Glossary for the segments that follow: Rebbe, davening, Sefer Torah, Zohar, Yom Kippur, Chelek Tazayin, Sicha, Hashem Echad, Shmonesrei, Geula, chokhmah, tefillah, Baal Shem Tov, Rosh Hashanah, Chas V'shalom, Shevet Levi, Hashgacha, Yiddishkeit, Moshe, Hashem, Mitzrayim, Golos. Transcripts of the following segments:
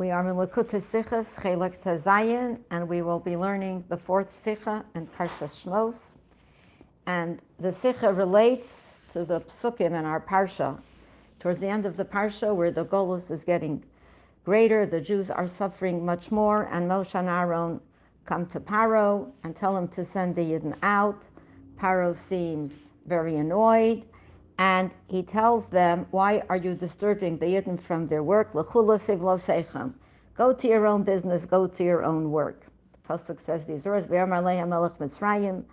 We are in Lekut HaSichas, Chelek Tazayin, and we will be learning the fourth Sicha in Parsha Shmos. And the Sicha relates to the Psukim in our Parsha. Towards the end of the Parsha, where the Golos is getting greater, the Jews are suffering much more, and Moshe and Aaron come to Paro and tell him to send the Yidden out. Paro seems very annoyed, and he tells them, why are you disturbing the Yidden from their work? Lechu la-sivlotechem. Go to your own business, go to your own work. The Pesuk says these words, V'yamar lehem melech Mitzrayim.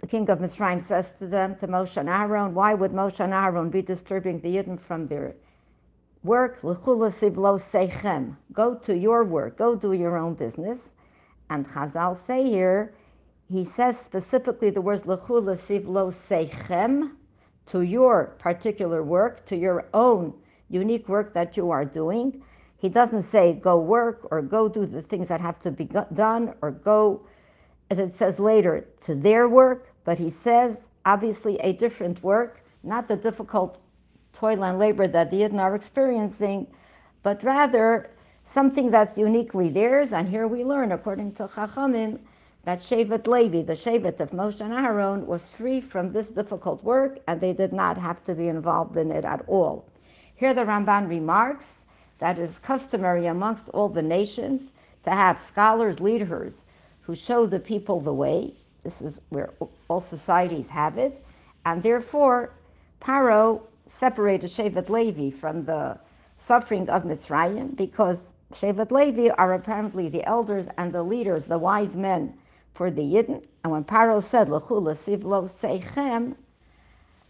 The king of Mitzrayim says to them, to Moshe and Aaron, why would Moshe and Aaron be disturbing the Yidden from their work? Lechu la-sivlotechem. Go to your work, go do your own business. And Chazal say here, he says specifically the words lechu la-sivlotechem, to your particular work, to your own unique work that you are doing. He doesn't say go work or go do the things that have to be done or go, as it says later, to their work, but he says obviously a different work, not the difficult toil and labor that the Yidden are experiencing, but rather something that's uniquely theirs. And here we learn, according to Chachamim, that Shevet Levi, the Shevet of Moshe and Aaron, was free from this difficult work, and they did not have to be involved in it at all. Here the Ramban remarks that it is customary amongst all the nations to have scholars, leaders, who show the people the way. This is where all societies have it, and therefore Paro separated Shevet Levi from the suffering of Mitzrayim, because Shevet Levi are apparently the elders and the leaders, the wise men, for the Yidden. And when Paro said, Lechu la-sivlotechem,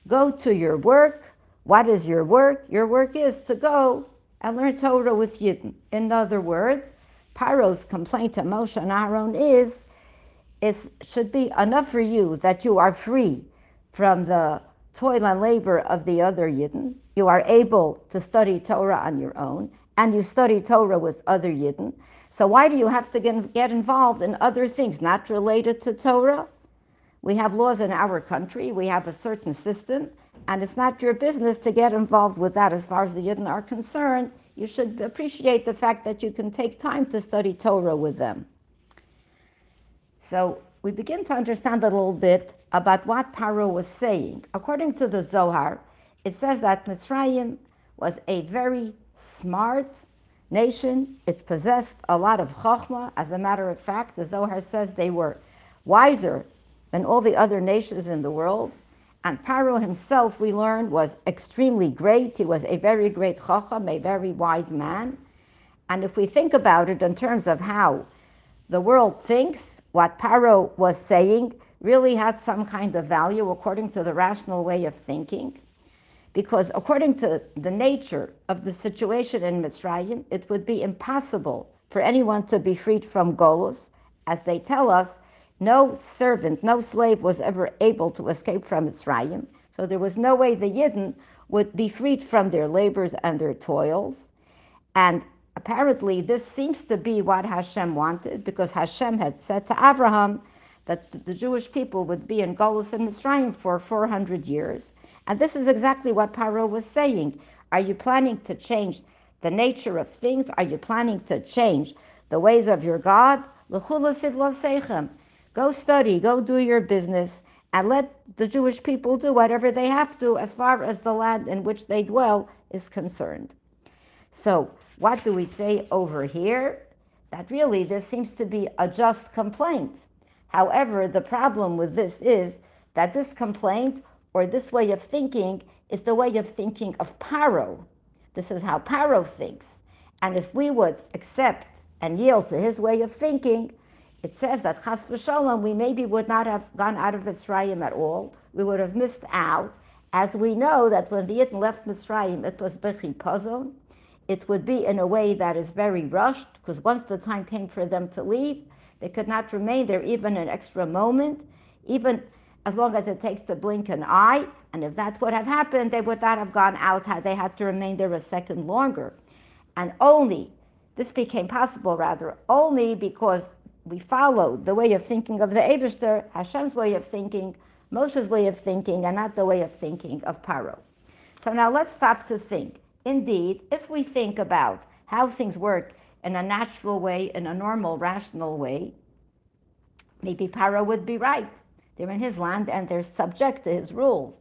go to your work, what is your work? Your work is to go and learn Torah with Yidden. In other words, Paro's complaint to Moshe and Aaron is, it should be enough for you that you are free from the toil and labor of the other Yidden. You are able to study Torah on your own, and you study Torah with other Yidden. So why do you have to get involved in other things not related to Torah? We have laws in our country, we have a certain system, and it's not your business to get involved with that as far as the Yidden are concerned. You should appreciate the fact that you can take time to study Torah with them. So we begin to understand a little bit about what Paro was saying. According to the Zohar, it says that Mitzrayim was a very smart nation. It possessed a lot of chokhmah. As a matter of fact, the Zohar says they were wiser than all the other nations in the world. And Paro himself, we learned, was extremely great. He was a very great chokhmah, a very wise man. And if we think about it in terms of how the world thinks, what Paro was saying really had some kind of value according to the rational way of thinking. Because according to the nature of the situation in Mitzrayim, it would be impossible for anyone to be freed from Golos. As they tell us, no servant, no slave was ever able to escape from Mitzrayim. So there was no way the Yidden would be freed from their labors and their toils. And apparently this seems to be what Hashem wanted, because Hashem had said to Abraham that the Jewish people would be in Golos in Mitzrayim for 400 years. And this is exactly what Paro was saying. Are you planning to change the nature of things? Are you planning to change the ways of your God? Lechu la-sivlotechem. Go study, go do your business, and let the Jewish people do whatever they have to as far as the land in which they dwell is concerned. So what do we say over here? That really this seems to be a just complaint. However, the problem with this is that this complaint, or this way of thinking, is the way of thinking of Paro. This is how Paro thinks. And if we would accept and yield to his way of thinking, it says that Chas V'shalom, we maybe would not have gone out of Mitzrayim at all. We would have missed out, as we know that when the Yidden left Mitzrayim, it was b'chipazon. It would be in a way that is very rushed, because once the time came for them to leave, they could not remain there even an extra moment, even as long as it takes to blink an eye. And if that would have happened, they would not have gone out had they had to remain there a second longer. And only, this became possible rather, only because we followed the way of thinking of the Eibishter, Hashem's way of thinking, Moshe's way of thinking, and not the way of thinking of Paro. So now let's stop to think. Indeed, if we think about how things work in a natural way, in a normal, rational way, maybe Paro would be right. They're in his land and they're subject to his rules.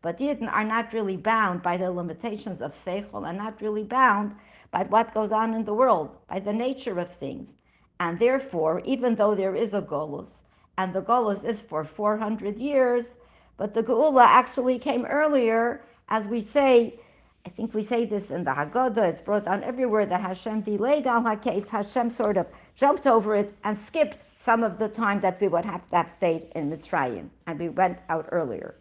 But Yidden are not really bound by the limitations of Seichel and not really bound by what goes on in the world, by the nature of things. And therefore, even though there is a Golos, and the Golos is for 400 years, but the Geula actually came earlier, as we say, I think we say this in the Haggadah, it's brought down everywhere that Hashem delayed on HaKais, Hashem sort of jumped over it and skipped some of the time that we would have to have stayed in Mitzrayim, and we went out earlier.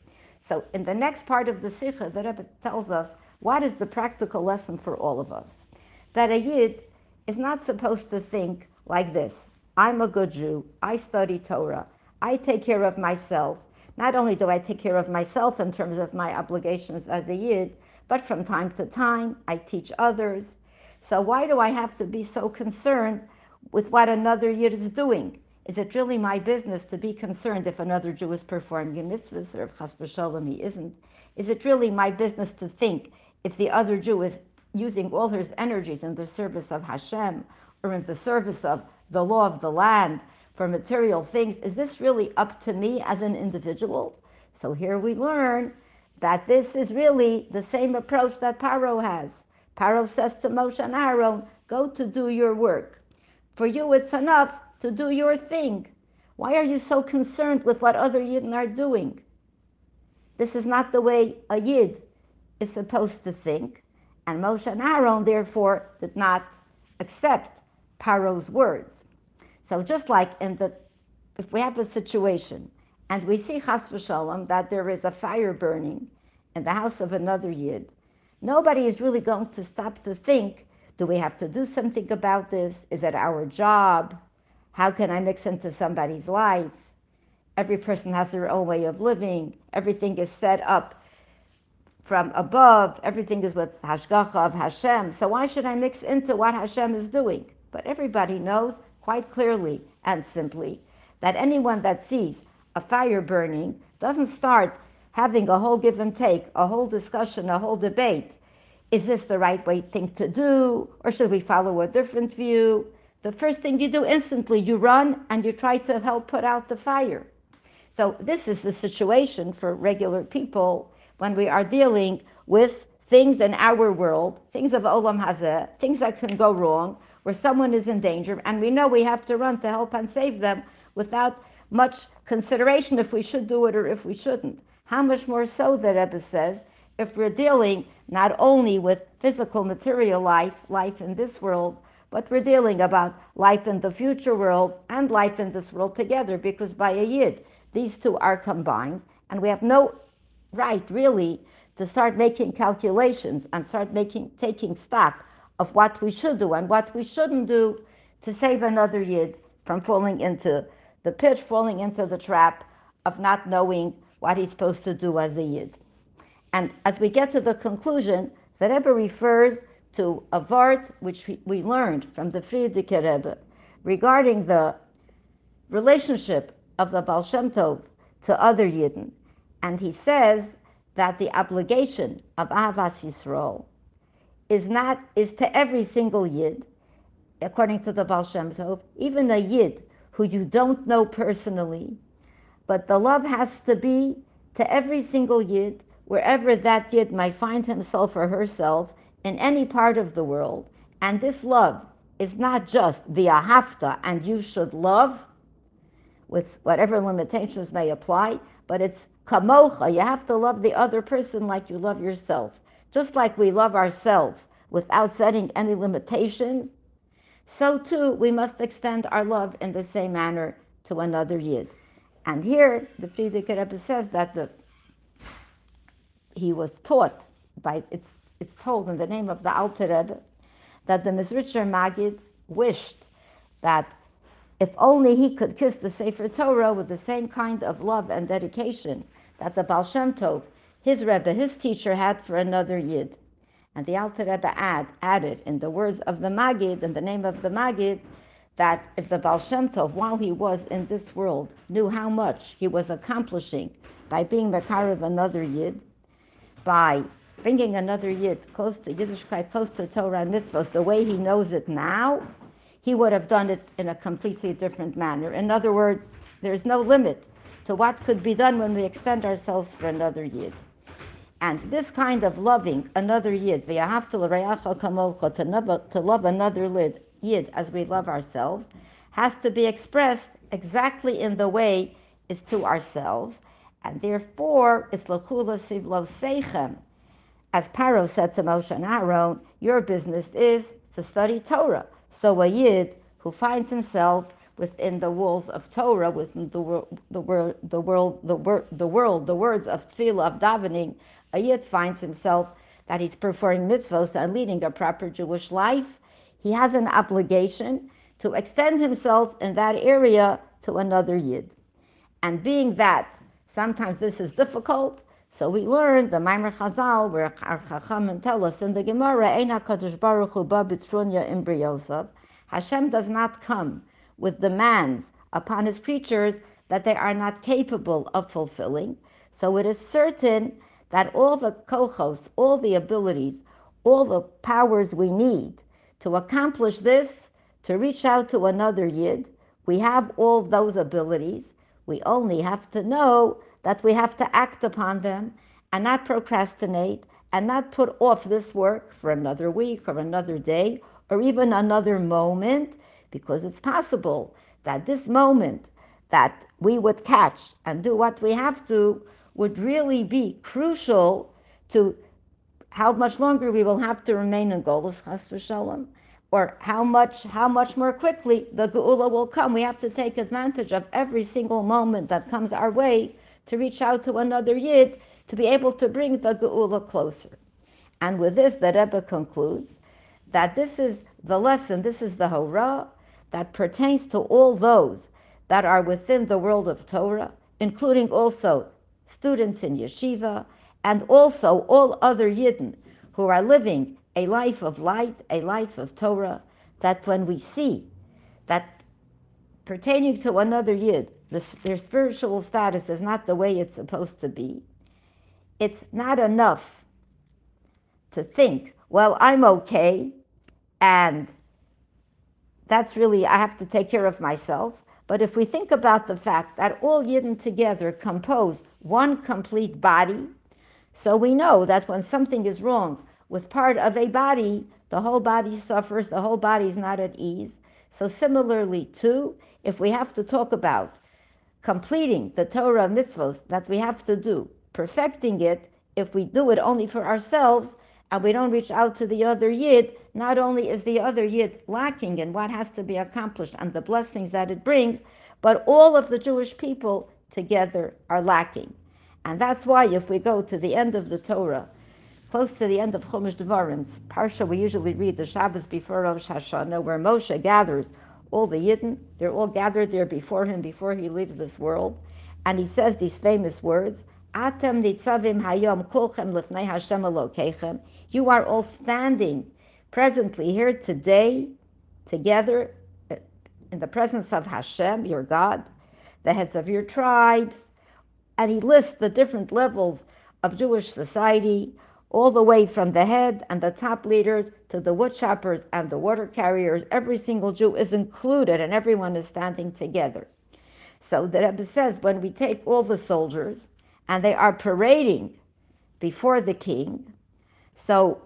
So in the next part of the Sicha, the Rebbe tells us, what is the practical lesson for all of us? That a Yid is not supposed to think like this, I'm a good Jew, I study Torah, I take care of myself. Not only do I take care of myself in terms of my obligations as a Yid, but from time to time, I teach others. So why do I have to be so concerned with what another Yid is doing? Is it really my business to be concerned if another Jew is performing a mitzvah, or if Chas V'shalom he isn't? Is it really my business to think if the other Jew is using all his energies in the service of Hashem, or in the service of the law of the land, for material things? Is this really up to me as an individual? So here we learn that this is really the same approach that Paro has. Paro says to Moshe and Aaron, go to do your work. For you, it's enough to do your thing. Why are you so concerned with what other Yidden are doing? This is not the way a Yid is supposed to think. And Moshe and Aaron, therefore, did not accept Paro's words. So just like if we have a situation, and we see, Chas V'shalom, that there is a fire burning in the house of another Yid, nobody is really going to stop to think, do we have to do something about this? Is it our job? How can I mix into somebody's life? Every person has their own way of living. Everything is set up from above. Everything is with Hashgacha of Hashem. So why should I mix into what Hashem is doing? But everybody knows quite clearly and simply that anyone that sees a fire burning doesn't start having a whole give and take, a whole discussion, a whole debate. Is this the right way thing to do? Or should we follow a different view? The first thing you do instantly, you run and you try to help put out the fire. So this is the situation for regular people when we are dealing with things in our world, things of Olam Hazeh, things that can go wrong, where someone is in danger, and we know we have to run to help and save them without much consideration if we should do it or if we shouldn't. How much more so, the Rebbe says, if we're dealing not only with physical material life, life in this world, but we're dealing about life in the future world and life in this world together, because by a Yid, these two are combined, and we have no right, really, to start making calculations and start taking stock of what we should do and what we shouldn't do to save another Yid from falling into the pit, falling into the trap of not knowing what he's supposed to do as a Yid. And as we get to the conclusion, the Rebbe refers to a vart which we learned from the Frierdiker Rebbe regarding the relationship of the Baal Shem Tov to other Yidden. And he says that the obligation of Ahavas Yisrael is to every single Yid, according to the Baal Shem Tov, even a Yid who you don't know personally, but the love has to be to every single Yid, wherever that Yid might find himself or herself in any part of the world. And this love is not just the ahavta, and you should love, with whatever limitations may apply, but it's kamocha, you have to love the other person like you love yourself. Just like we love ourselves without setting any limitations, so too we must extend our love in the same manner to another Yid. And here the Frierdiker Rebbe says that he was taught by it's told in the name of the Alter Rebbe that the Mizritcher Magid wished that if only he could kiss the Sefer Torah with the same kind of love and dedication that the Baal Shem Tov, his Rebbe, his teacher, had for another Yid. And the Alter Rebbe added in the words of the Magid, in the name of the Magid, that if the Baal Shem Tov, while he was in this world, knew how much he was accomplishing by being Makar of another Yid, by bringing another Yid close to Yiddishkeit, close to Torah and mitzvot, the way he knows it now, he would have done it in a completely different manner. In other words, there's no limit to what could be done when we extend ourselves for another Yid. And this kind of loving another Yid, to love another Yid as we love ourselves, has to be expressed exactly in the way it's to ourselves. And therefore, it's Lechu la-sivlotechem. As Paro said to Moshe and Aaron, your business is to study Torah. So a Yid who finds himself within the walls of Torah, within the words of tefillah, of davening, a Yid finds himself that he's performing mitzvot and leading a proper Jewish life. He has an obligation to extend himself in that area to another Yid. And being that sometimes this is difficult, so we learn the Maimer Chazal, where our Chachamim tell us in the Gemara, Ein HaKadosh Baruch Hu ba b'trunya im b'yosef. Hashem does not come with demands upon his creatures that they are not capable of fulfilling. So it is certain that all the kohos, all the abilities, all the powers we need to accomplish this, to reach out to another Yid, we have all those abilities. We only have to know that we have to act upon them and not procrastinate and not put off this work for another week or another day or even another moment, because it's possible that this moment that we would catch and do what we have to would really be crucial to how much longer we will have to remain in Golos, Chas V'shalom, or how much more quickly the geula will come. We have to take advantage of every single moment that comes our way to reach out to another Yid, to be able to bring the geula closer. And with this, the Rebbe concludes that this is the lesson, this is the hora that pertains to all those that are within the world of Torah, including also students in yeshiva, and also all other Yidden who are living a life of light, a life of Torah, that when we see that pertaining to another Yid, their spiritual status is not the way it's supposed to be, it's not enough to think, well, I'm okay, and that's really, I have to take care of myself. But if we think about the fact that all Yidden together compose one complete body, so we know that when something is wrong with part of a body, the whole body suffers, the whole body is not at ease. So similarly too, if we have to talk about completing the Torah mitzvot that we have to do, perfecting it, if we do it only for ourselves and we don't reach out to the other Yid, not only is the other Yid lacking in what has to be accomplished and the blessings that it brings, but all of the Jewish people together are lacking. And that's why if we go to the end of the Torah, close to the end of Chumash Devarim's Parsha, we usually read the Shabbos before Rosh Hashanah, where Moshe gathers all the Yidden. They're all gathered there before him, before he leaves this world. And he says these famous words, Atem nitzavim hayom kulchem lifnei Hashem Elokeichem. You are all standing presently here today, together, in the presence of Hashem, your God, the heads of your tribes. And he lists the different levels of Jewish society, all the way from the head and the top leaders to the wood choppers and the water carriers. Every single Jew is included and everyone is standing together. So the Rebbe says, when we take all the soldiers and they are parading before the king, so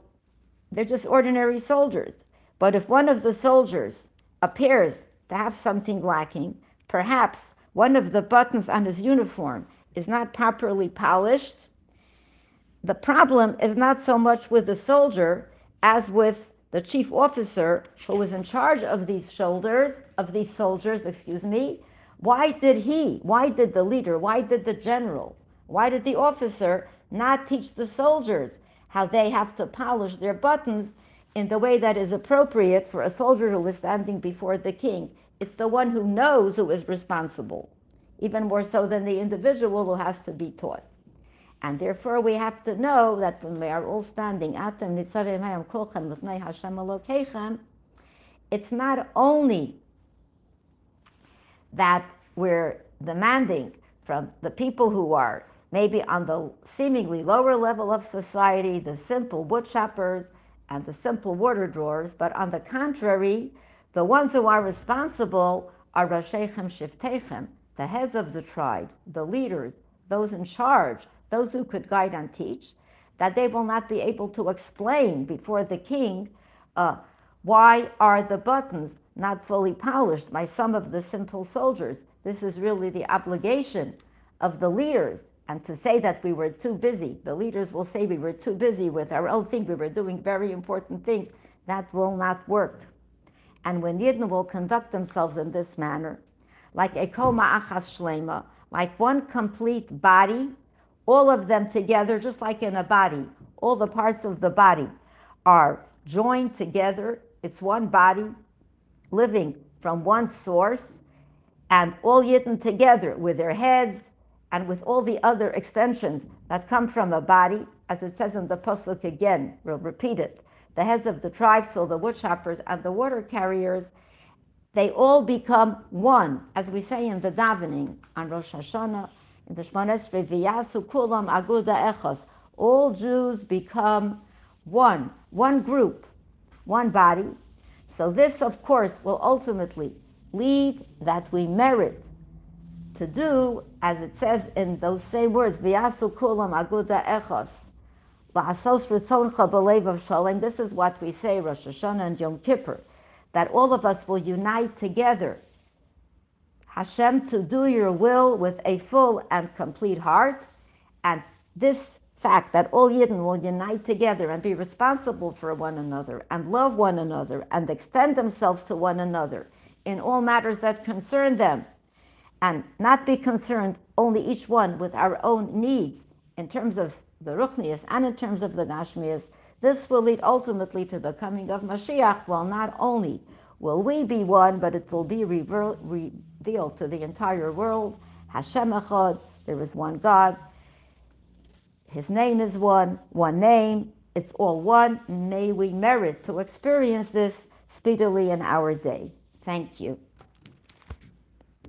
they're just ordinary soldiers. But if one of the soldiers appears to have something lacking, perhaps one of the buttons on his uniform is not properly polished, the problem is not so much with the soldier as with the chief officer who is in charge of these soldiers. Why did the officer not teach the soldiers how they have to polish their buttons in the way that is appropriate for a soldier who is standing before the king? It's the one who knows who is responsible, even more so than the individual who has to be taught. And therefore, we have to know that when we are all standing, it's not only that we're demanding from the people who are maybe on the seemingly lower level of society, the simple woodchoppers and the simple water drawers, but on the contrary, the ones who are responsible are Rasheichem Shiftechem, the heads of the tribes, the leaders, those in charge, those who could guide and teach, that they will not be able to explain before the king why are the buttons not fully polished by some of the simple soldiers. This is really the obligation of the leaders. And to say that we were too busy, the leaders will say we were too busy with our own thing, we were doing very important things, that will not work. And when Yidden will conduct themselves in this manner, like a kol ma'achas shleima, like one complete body, all of them together, just like in a body, all the parts of the body are joined together, it's one body, living from one source, and all Yidden together with their heads, and with all the other extensions that come from a body, as it says in the Pesuk again, we'll repeat it, the heads of the tribes, so the woodchoppers and the water carriers, they all become one, as we say in the davening on Rosh Hashanah, in the Shmonesrei V'yasu Kulam Aguda Echos, all Jews become one group, one body. So this, of course, will ultimately lead that we merit to do, as it says in those same words, V'yasu kulam aguda echos, la'asos ritzoncha b'levav shalem. This is what we say Rosh Hashanah and Yom Kippur, that all of us will unite together, Hashem, to do your will with a full and complete heart. And this fact that all Yidden will unite together and be responsible for one another and love one another and extend themselves to one another in all matters that concern them, and not be concerned only each one with our own needs in terms of the Ruchnius and in terms of the Gashmius, this will lead ultimately to the coming of Mashiach. Well, not only will we be one, but it will be revealed to the entire world. Hashem Echad, there is one God. His name is one name. It's all one. May we merit to experience this speedily in our day. Thank you.